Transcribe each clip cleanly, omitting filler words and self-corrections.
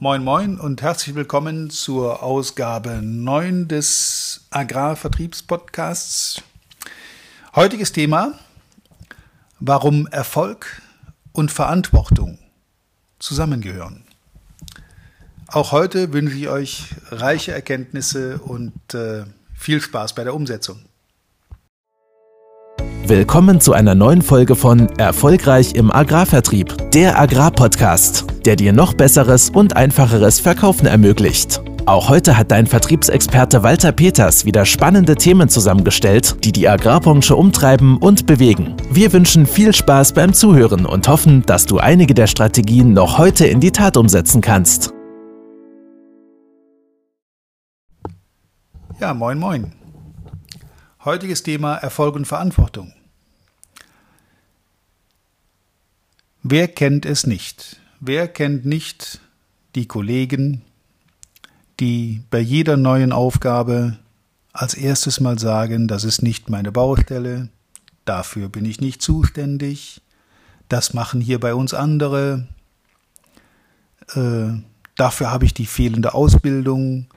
Moin moin und herzlich willkommen zur Ausgabe 9 des Agrarvertriebspodcasts. Heutiges Thema: Warum Erfolg und Verantwortung zusammengehören. Auch heute wünsche ich euch reiche Erkenntnisse und viel Spaß bei der Umsetzung. Willkommen zu einer neuen Folge von Erfolgreich im Agrarvertrieb, der Agrarpodcast, der dir noch besseres und einfacheres Verkaufen ermöglicht. Auch heute hat dein Vertriebsexperte Walter Peters wieder spannende Themen zusammengestellt, die die Agrarbranche umtreiben und bewegen. Wir wünschen viel Spaß beim Zuhören und hoffen, dass du einige der Strategien noch heute in die Tat umsetzen kannst. Ja, moin moin. Heutiges Thema: Erfolg und Verantwortung. Wer kennt es nicht? Wer kennt nicht die Kollegen, die bei jeder neuen Aufgabe als erstes mal sagen, das ist nicht meine Baustelle, dafür bin ich nicht zuständig, das machen hier bei uns andere, dafür habe ich die fehlende Ausbildung,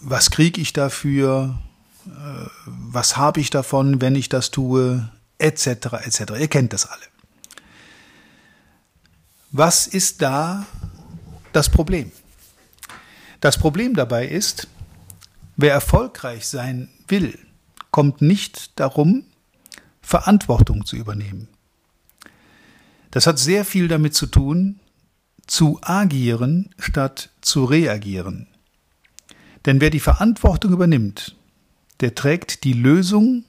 was kriege ich dafür, was habe ich davon, wenn ich das tue, etc. etc. Ihr kennt das alle. Was ist da das Problem? Das Problem dabei ist, wer erfolgreich sein will, kommt nicht darum, Verantwortung zu übernehmen. Das hat sehr viel damit zu tun, zu agieren statt zu reagieren. Denn wer die Verantwortung übernimmt, der trägt die Lösung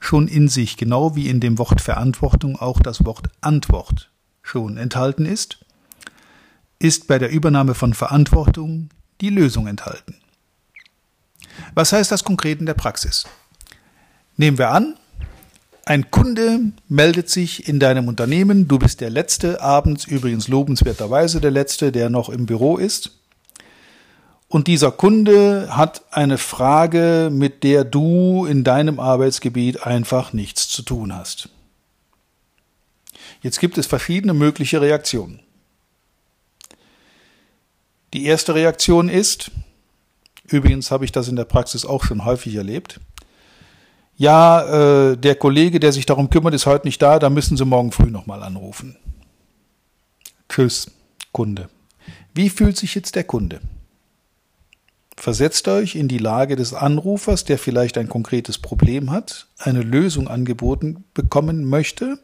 schon in sich, genau wie in dem Wort Verantwortung auch das Wort Antwort schon enthalten ist bei der Übernahme von Verantwortung die Lösung enthalten. Was heißt das konkret in der Praxis? Nehmen wir an, ein Kunde meldet sich in deinem Unternehmen, du bist der Letzte, abends übrigens lobenswerterweise der Letzte, der noch im Büro ist. Und dieser Kunde hat eine Frage, mit der du in deinem Arbeitsgebiet einfach nichts zu tun hast. Jetzt gibt es verschiedene mögliche Reaktionen. Die erste Reaktion ist, übrigens habe ich das in der Praxis auch schon häufig erlebt, ja, der Kollege, der sich darum kümmert, ist heute nicht da müssen Sie morgen früh nochmal anrufen. Tschüss, Kunde. Wie fühlt sich jetzt der Kunde? Versetzt euch in die Lage des Anrufers, der vielleicht ein konkretes Problem hat, eine Lösung angeboten bekommen möchte,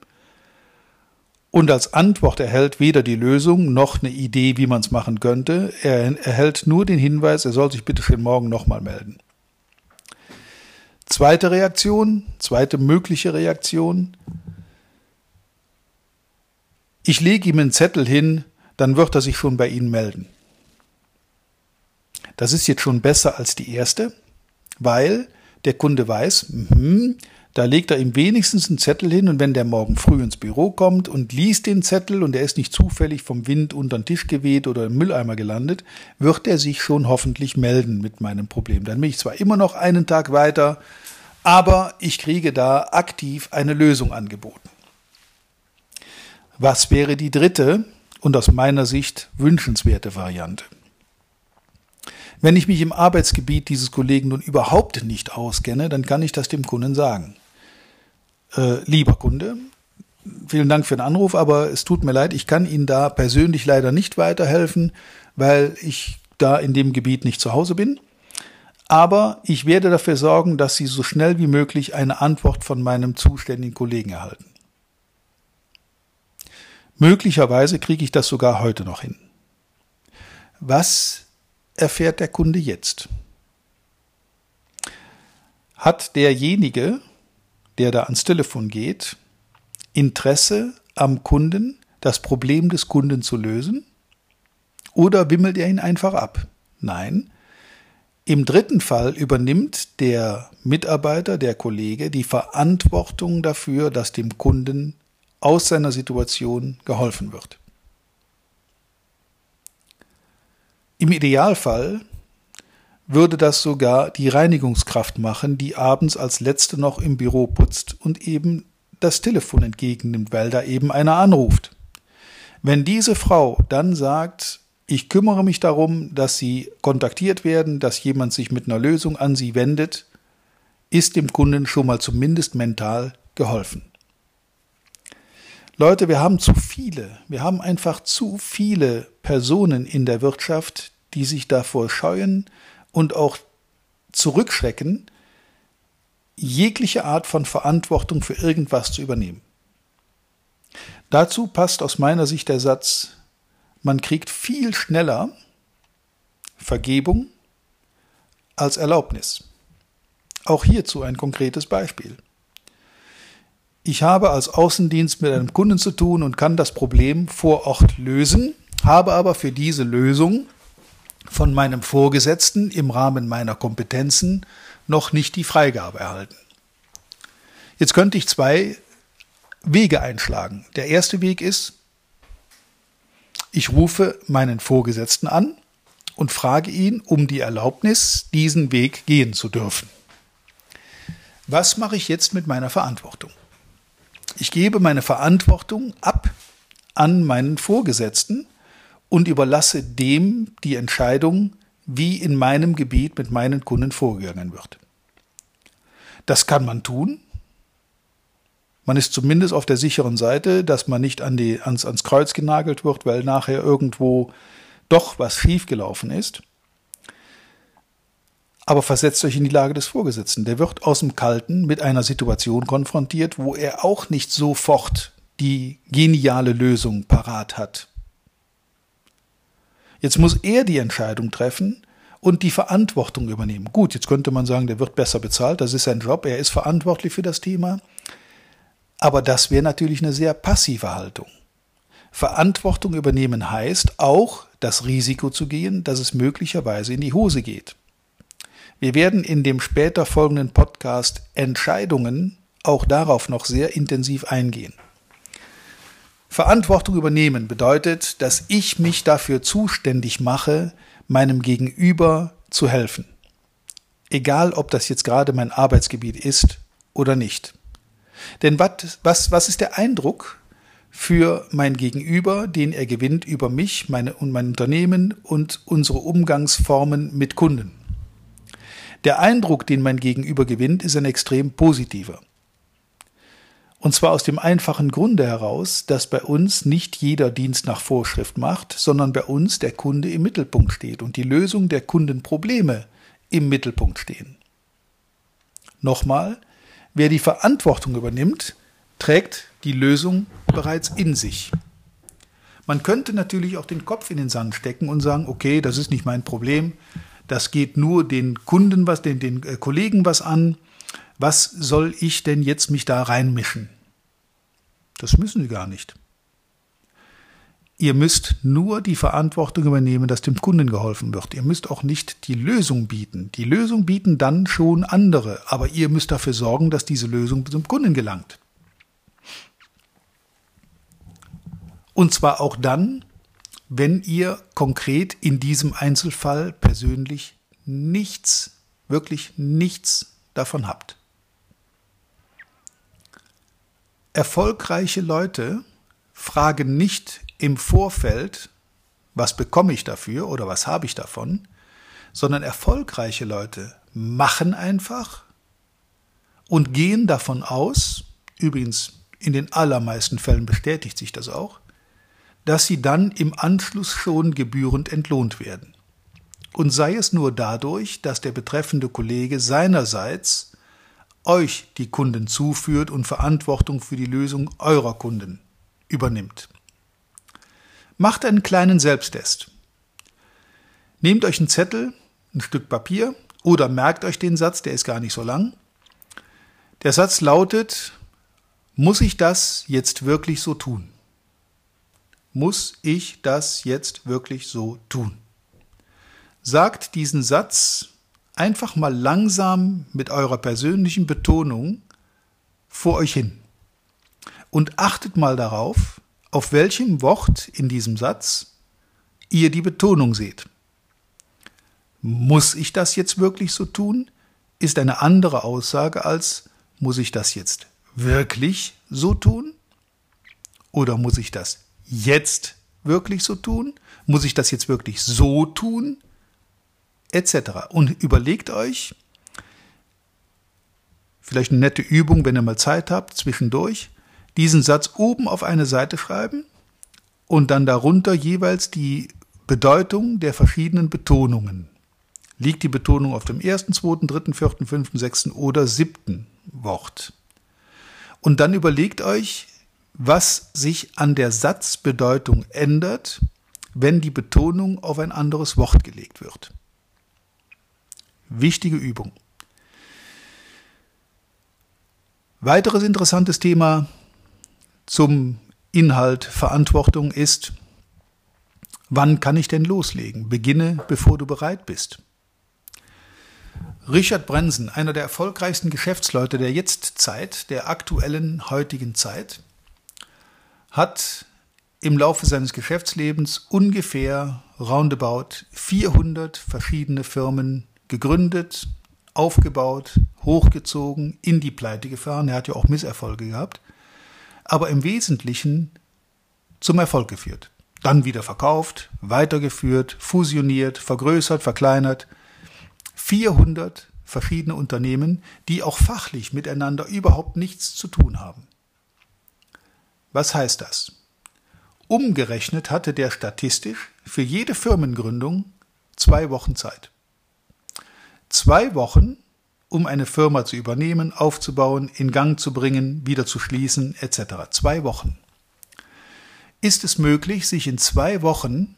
und als Antwort erhält weder die Lösung noch eine Idee, wie man es machen könnte. Er erhält nur den Hinweis, er soll sich bitte für morgen nochmal melden. Zweite mögliche Reaktion: Ich lege ihm einen Zettel hin, dann wird er sich schon bei Ihnen melden. Das ist jetzt schon besser als die erste, weil der Kunde weiß, da legt er ihm wenigstens einen Zettel hin, und wenn der morgen früh ins Büro kommt und liest den Zettel und er ist nicht zufällig vom Wind unter den Tisch geweht oder im Mülleimer gelandet, wird er sich schon hoffentlich melden mit meinem Problem. Dann bin ich zwar immer noch einen Tag weiter, aber ich kriege da aktiv eine Lösung angeboten. Was wäre die dritte und aus meiner Sicht wünschenswerte Variante? Wenn ich mich im Arbeitsgebiet dieses Kollegen nun überhaupt nicht auskenne, dann kann ich das dem Kunden sagen. Lieber Kunde, vielen Dank für den Anruf, aber es tut mir leid, ich kann Ihnen da persönlich leider nicht weiterhelfen, weil ich da in dem Gebiet nicht zu Hause bin. Aber ich werde dafür sorgen, dass Sie so schnell wie möglich eine Antwort von meinem zuständigen Kollegen erhalten. Möglicherweise kriege ich das sogar heute noch hin. Was erfährt der Kunde jetzt? Hat derjenige, der da ans Telefon geht, Interesse am Kunden, das Problem des Kunden zu lösen? Oder wimmelt er ihn einfach ab? Nein. Im dritten Fall übernimmt der Mitarbeiter, der Kollege, die Verantwortung dafür, dass dem Kunden aus seiner Situation geholfen wird. Im Idealfall würde das sogar die Reinigungskraft machen, die abends als Letzte noch im Büro putzt und eben das Telefon entgegennimmt, weil da eben einer anruft. Wenn diese Frau dann sagt, ich kümmere mich darum, dass sie kontaktiert werden, dass jemand sich mit einer Lösung an sie wendet, ist dem Kunden schon mal zumindest mental geholfen. Leute, wir haben einfach zu viele Personen in der Wirtschaft, die sich davor scheuen und auch zurückschrecken, jegliche Art von Verantwortung für irgendwas zu übernehmen. Dazu passt aus meiner Sicht der Satz, man kriegt viel schneller Vergebung als Erlaubnis. Auch hierzu ein konkretes Beispiel. Ich habe als Außendienst mit einem Kunden zu tun und kann das Problem vor Ort lösen, habe aber für diese Lösung von meinem Vorgesetzten im Rahmen meiner Kompetenzen noch nicht die Freigabe erhalten. Jetzt könnte ich zwei Wege einschlagen. Der erste Weg ist, ich rufe meinen Vorgesetzten an und frage ihn um die Erlaubnis, diesen Weg gehen zu dürfen. Was mache ich jetzt mit meiner Verantwortung? Ich gebe meine Verantwortung ab an meinen Vorgesetzten und überlasse dem die Entscheidung, wie in meinem Gebiet mit meinen Kunden vorgegangen wird. Das kann man tun. Man ist zumindest auf der sicheren Seite, dass man nicht ans Kreuz genagelt wird, weil nachher irgendwo doch was schiefgelaufen ist. Aber versetzt euch in die Lage des Vorgesetzten. Der wird aus dem Kalten mit einer Situation konfrontiert, wo er auch nicht sofort die geniale Lösung parat hat. Jetzt muss er die Entscheidung treffen und die Verantwortung übernehmen. Gut, jetzt könnte man sagen, der wird besser bezahlt, das ist sein Job, er ist verantwortlich für das Thema. Aber das wäre natürlich eine sehr passive Haltung. Verantwortung übernehmen heißt auch, das Risiko zu gehen, dass es möglicherweise in die Hose geht. Wir werden in dem später folgenden Podcast Entscheidungen auch darauf noch sehr intensiv eingehen. Verantwortung übernehmen bedeutet, dass ich mich dafür zuständig mache, meinem Gegenüber zu helfen. Egal, ob das jetzt gerade mein Arbeitsgebiet ist oder nicht. Denn was ist der Eindruck für mein Gegenüber, den er gewinnt über mich, mein Unternehmen und unsere Umgangsformen mit Kunden? Der Eindruck, den mein Gegenüber gewinnt, ist ein extrem positiver. Und zwar aus dem einfachen Grunde heraus, dass bei uns nicht jeder Dienst nach Vorschrift macht, sondern bei uns der Kunde im Mittelpunkt steht und die Lösung der Kundenprobleme im Mittelpunkt stehen. Nochmal, wer die Verantwortung übernimmt, trägt die Lösung bereits in sich. Man könnte natürlich auch den Kopf in den Sand stecken und sagen, okay, das ist nicht mein Problem, das geht nur den Kunden was, den Kollegen was an, was soll ich denn jetzt mich da reinmischen? Das müssen Sie gar nicht. Ihr müsst nur die Verantwortung übernehmen, dass dem Kunden geholfen wird. Ihr müsst auch nicht die Lösung bieten. Die Lösung bieten dann schon andere, aber ihr müsst dafür sorgen, dass diese Lösung zum Kunden gelangt. Und zwar auch dann, wenn ihr konkret in diesem Einzelfall persönlich nichts, wirklich nichts davon habt. Erfolgreiche Leute fragen nicht im Vorfeld, was bekomme ich dafür oder was habe ich davon, sondern erfolgreiche Leute machen einfach und gehen davon aus, übrigens in den allermeisten Fällen bestätigt sich das auch, dass sie dann im Anschluss schon gebührend entlohnt werden. Und sei es nur dadurch, dass der betreffende Kollege seinerseits euch die Kunden zuführt und Verantwortung für die Lösung eurer Kunden übernimmt. Macht einen kleinen Selbsttest. Nehmt euch einen Zettel, ein Stück Papier oder merkt euch den Satz, der ist gar nicht so lang. Der Satz lautet, muss ich das jetzt wirklich so tun? Muss ich das jetzt wirklich so tun? Sagt diesen Satz einfach mal langsam mit eurer persönlichen Betonung vor euch hin. Und achtet mal darauf, auf welchem Wort in diesem Satz ihr die Betonung seht. Muss ich das jetzt wirklich so tun, ist eine andere Aussage als muss ich das jetzt wirklich so tun oder muss ich das jetzt wirklich so tun? Muss ich das jetzt wirklich so tun? Etc. Und überlegt euch, vielleicht eine nette Übung, wenn ihr mal Zeit habt, zwischendurch, diesen Satz oben auf eine Seite schreiben und dann darunter jeweils die Bedeutung der verschiedenen Betonungen. Liegt die Betonung auf dem ersten, zweiten, dritten, vierten, fünften, sechsten oder siebten Wort? Und dann überlegt euch, was sich an der Satzbedeutung ändert, wenn die Betonung auf ein anderes Wort gelegt wird. Wichtige Übung. Weiteres interessantes Thema zum Inhalt Verantwortung ist, wann kann ich denn loslegen? Beginne, bevor du bereit bist. Richard Brensen, einer der erfolgreichsten Geschäftsleute der Jetztzeit, der aktuellen heutigen Zeit, hat im Laufe seines Geschäftslebens ungefähr roundabout 400 verschiedene Firmen gegründet, aufgebaut, hochgezogen, in die Pleite gefahren. Er hat ja auch Misserfolge gehabt, aber im Wesentlichen zum Erfolg geführt. Dann wieder verkauft, weitergeführt, fusioniert, vergrößert, verkleinert. 400 verschiedene Unternehmen, die auch fachlich miteinander überhaupt nichts zu tun haben. Was heißt das? Umgerechnet hatte der statistisch für jede Firmengründung 2 Wochen Zeit. 2 Wochen, um eine Firma zu übernehmen, aufzubauen, in Gang zu bringen, wieder zu schließen, etc. 2 Wochen. Ist es möglich, sich in 2 Wochen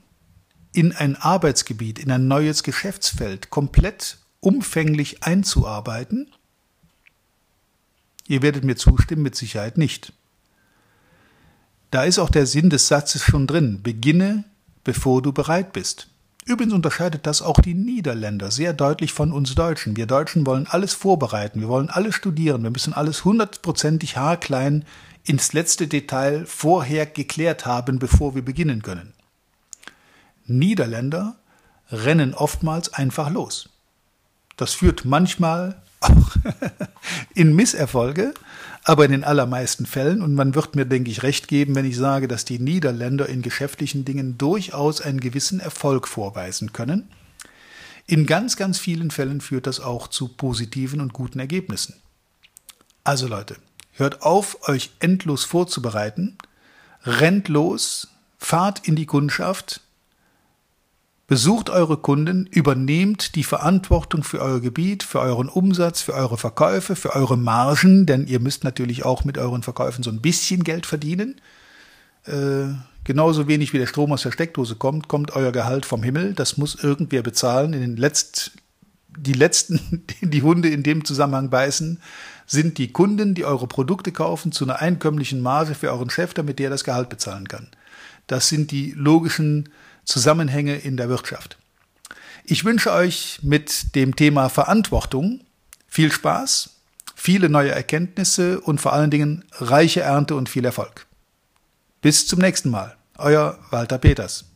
in ein Arbeitsgebiet, in ein neues Geschäftsfeld komplett umfänglich einzuarbeiten? Ihr werdet mir zustimmen, mit Sicherheit nicht. Da ist auch der Sinn des Satzes schon drin. Beginne, bevor du bereit bist. Übrigens unterscheidet das auch die Niederländer sehr deutlich von uns Deutschen. Wir Deutschen wollen alles vorbereiten, wir wollen alles studieren, wir müssen alles 100% haarklein ins letzte Detail vorher geklärt haben, bevor wir beginnen können. Niederländer rennen oftmals einfach los. Das führt manchmal auch in Misserfolge, aber in den allermeisten Fällen, und man wird mir, denke ich, recht geben, wenn ich sage, dass die Niederländer in geschäftlichen Dingen durchaus einen gewissen Erfolg vorweisen können. In ganz, ganz vielen Fällen führt das auch zu positiven und guten Ergebnissen. Also Leute, hört auf, euch endlos vorzubereiten, rennt los, fahrt in die Kundschaft, besucht eure Kunden, übernehmt die Verantwortung für euer Gebiet, für euren Umsatz, für eure Verkäufe, für eure Margen, denn ihr müsst natürlich auch mit euren Verkäufen so ein bisschen Geld verdienen. Genauso wenig wie der Strom aus der Steckdose kommt, kommt euer Gehalt vom Himmel. Das muss irgendwer bezahlen. Die letzten, die Hunde in dem Zusammenhang beißen, sind die Kunden, die eure Produkte kaufen, zu einer einkömmlichen Marge für euren Chef, damit der das Gehalt bezahlen kann. Das sind die logischen Zusammenhänge in der Wirtschaft. Ich wünsche euch mit dem Thema Verantwortung viel Spaß, viele neue Erkenntnisse und vor allen Dingen reiche Ernte und viel Erfolg. Bis zum nächsten Mal. Euer Walter Peters.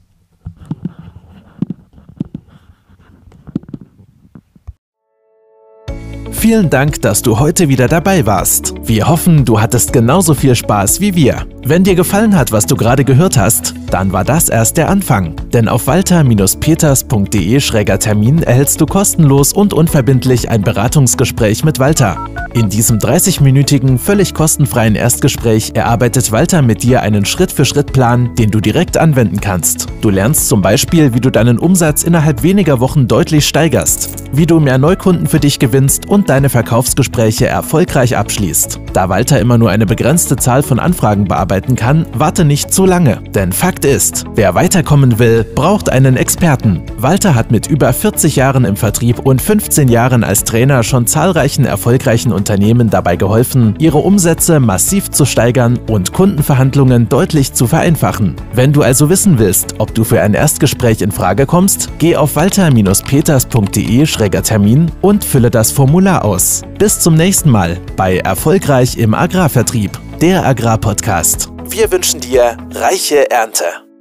Vielen Dank, dass du heute wieder dabei warst. Wir hoffen, du hattest genauso viel Spaß wie wir. Wenn dir gefallen hat, was du gerade gehört hast, dann war das erst der Anfang. Denn auf walter-peters.de/Termin erhältst du kostenlos und unverbindlich ein Beratungsgespräch mit Walter. In diesem 30-minütigen, völlig kostenfreien Erstgespräch erarbeitet Walter mit dir einen Schritt-für-Schritt-Plan, den du direkt anwenden kannst. Du lernst zum Beispiel, wie du deinen Umsatz innerhalb weniger Wochen deutlich steigerst, wie du mehr Neukunden für dich gewinnst und deine Verkaufsgespräche erfolgreich abschließt. Da Walter immer nur eine begrenzte Zahl von Anfragen bearbeiten kann, warte nicht zu lange. Denn Fakt ist, wer weiterkommen will, braucht einen Experten. Walter hat mit über 40 Jahren im Vertrieb und 15 Jahren als Trainer schon zahlreichen erfolgreichen Unternehmen dabei geholfen, ihre Umsätze massiv zu steigern und Kundenverhandlungen deutlich zu vereinfachen. Wenn du also wissen willst, ob du für ein Erstgespräch in Frage kommst, geh auf walter-peters.de/Termin und fülle das Formular aus. Bis zum nächsten Mal bei Erfolgreich im Agrarvertrieb, der Agrarpodcast. Wir wünschen dir reiche Ernte.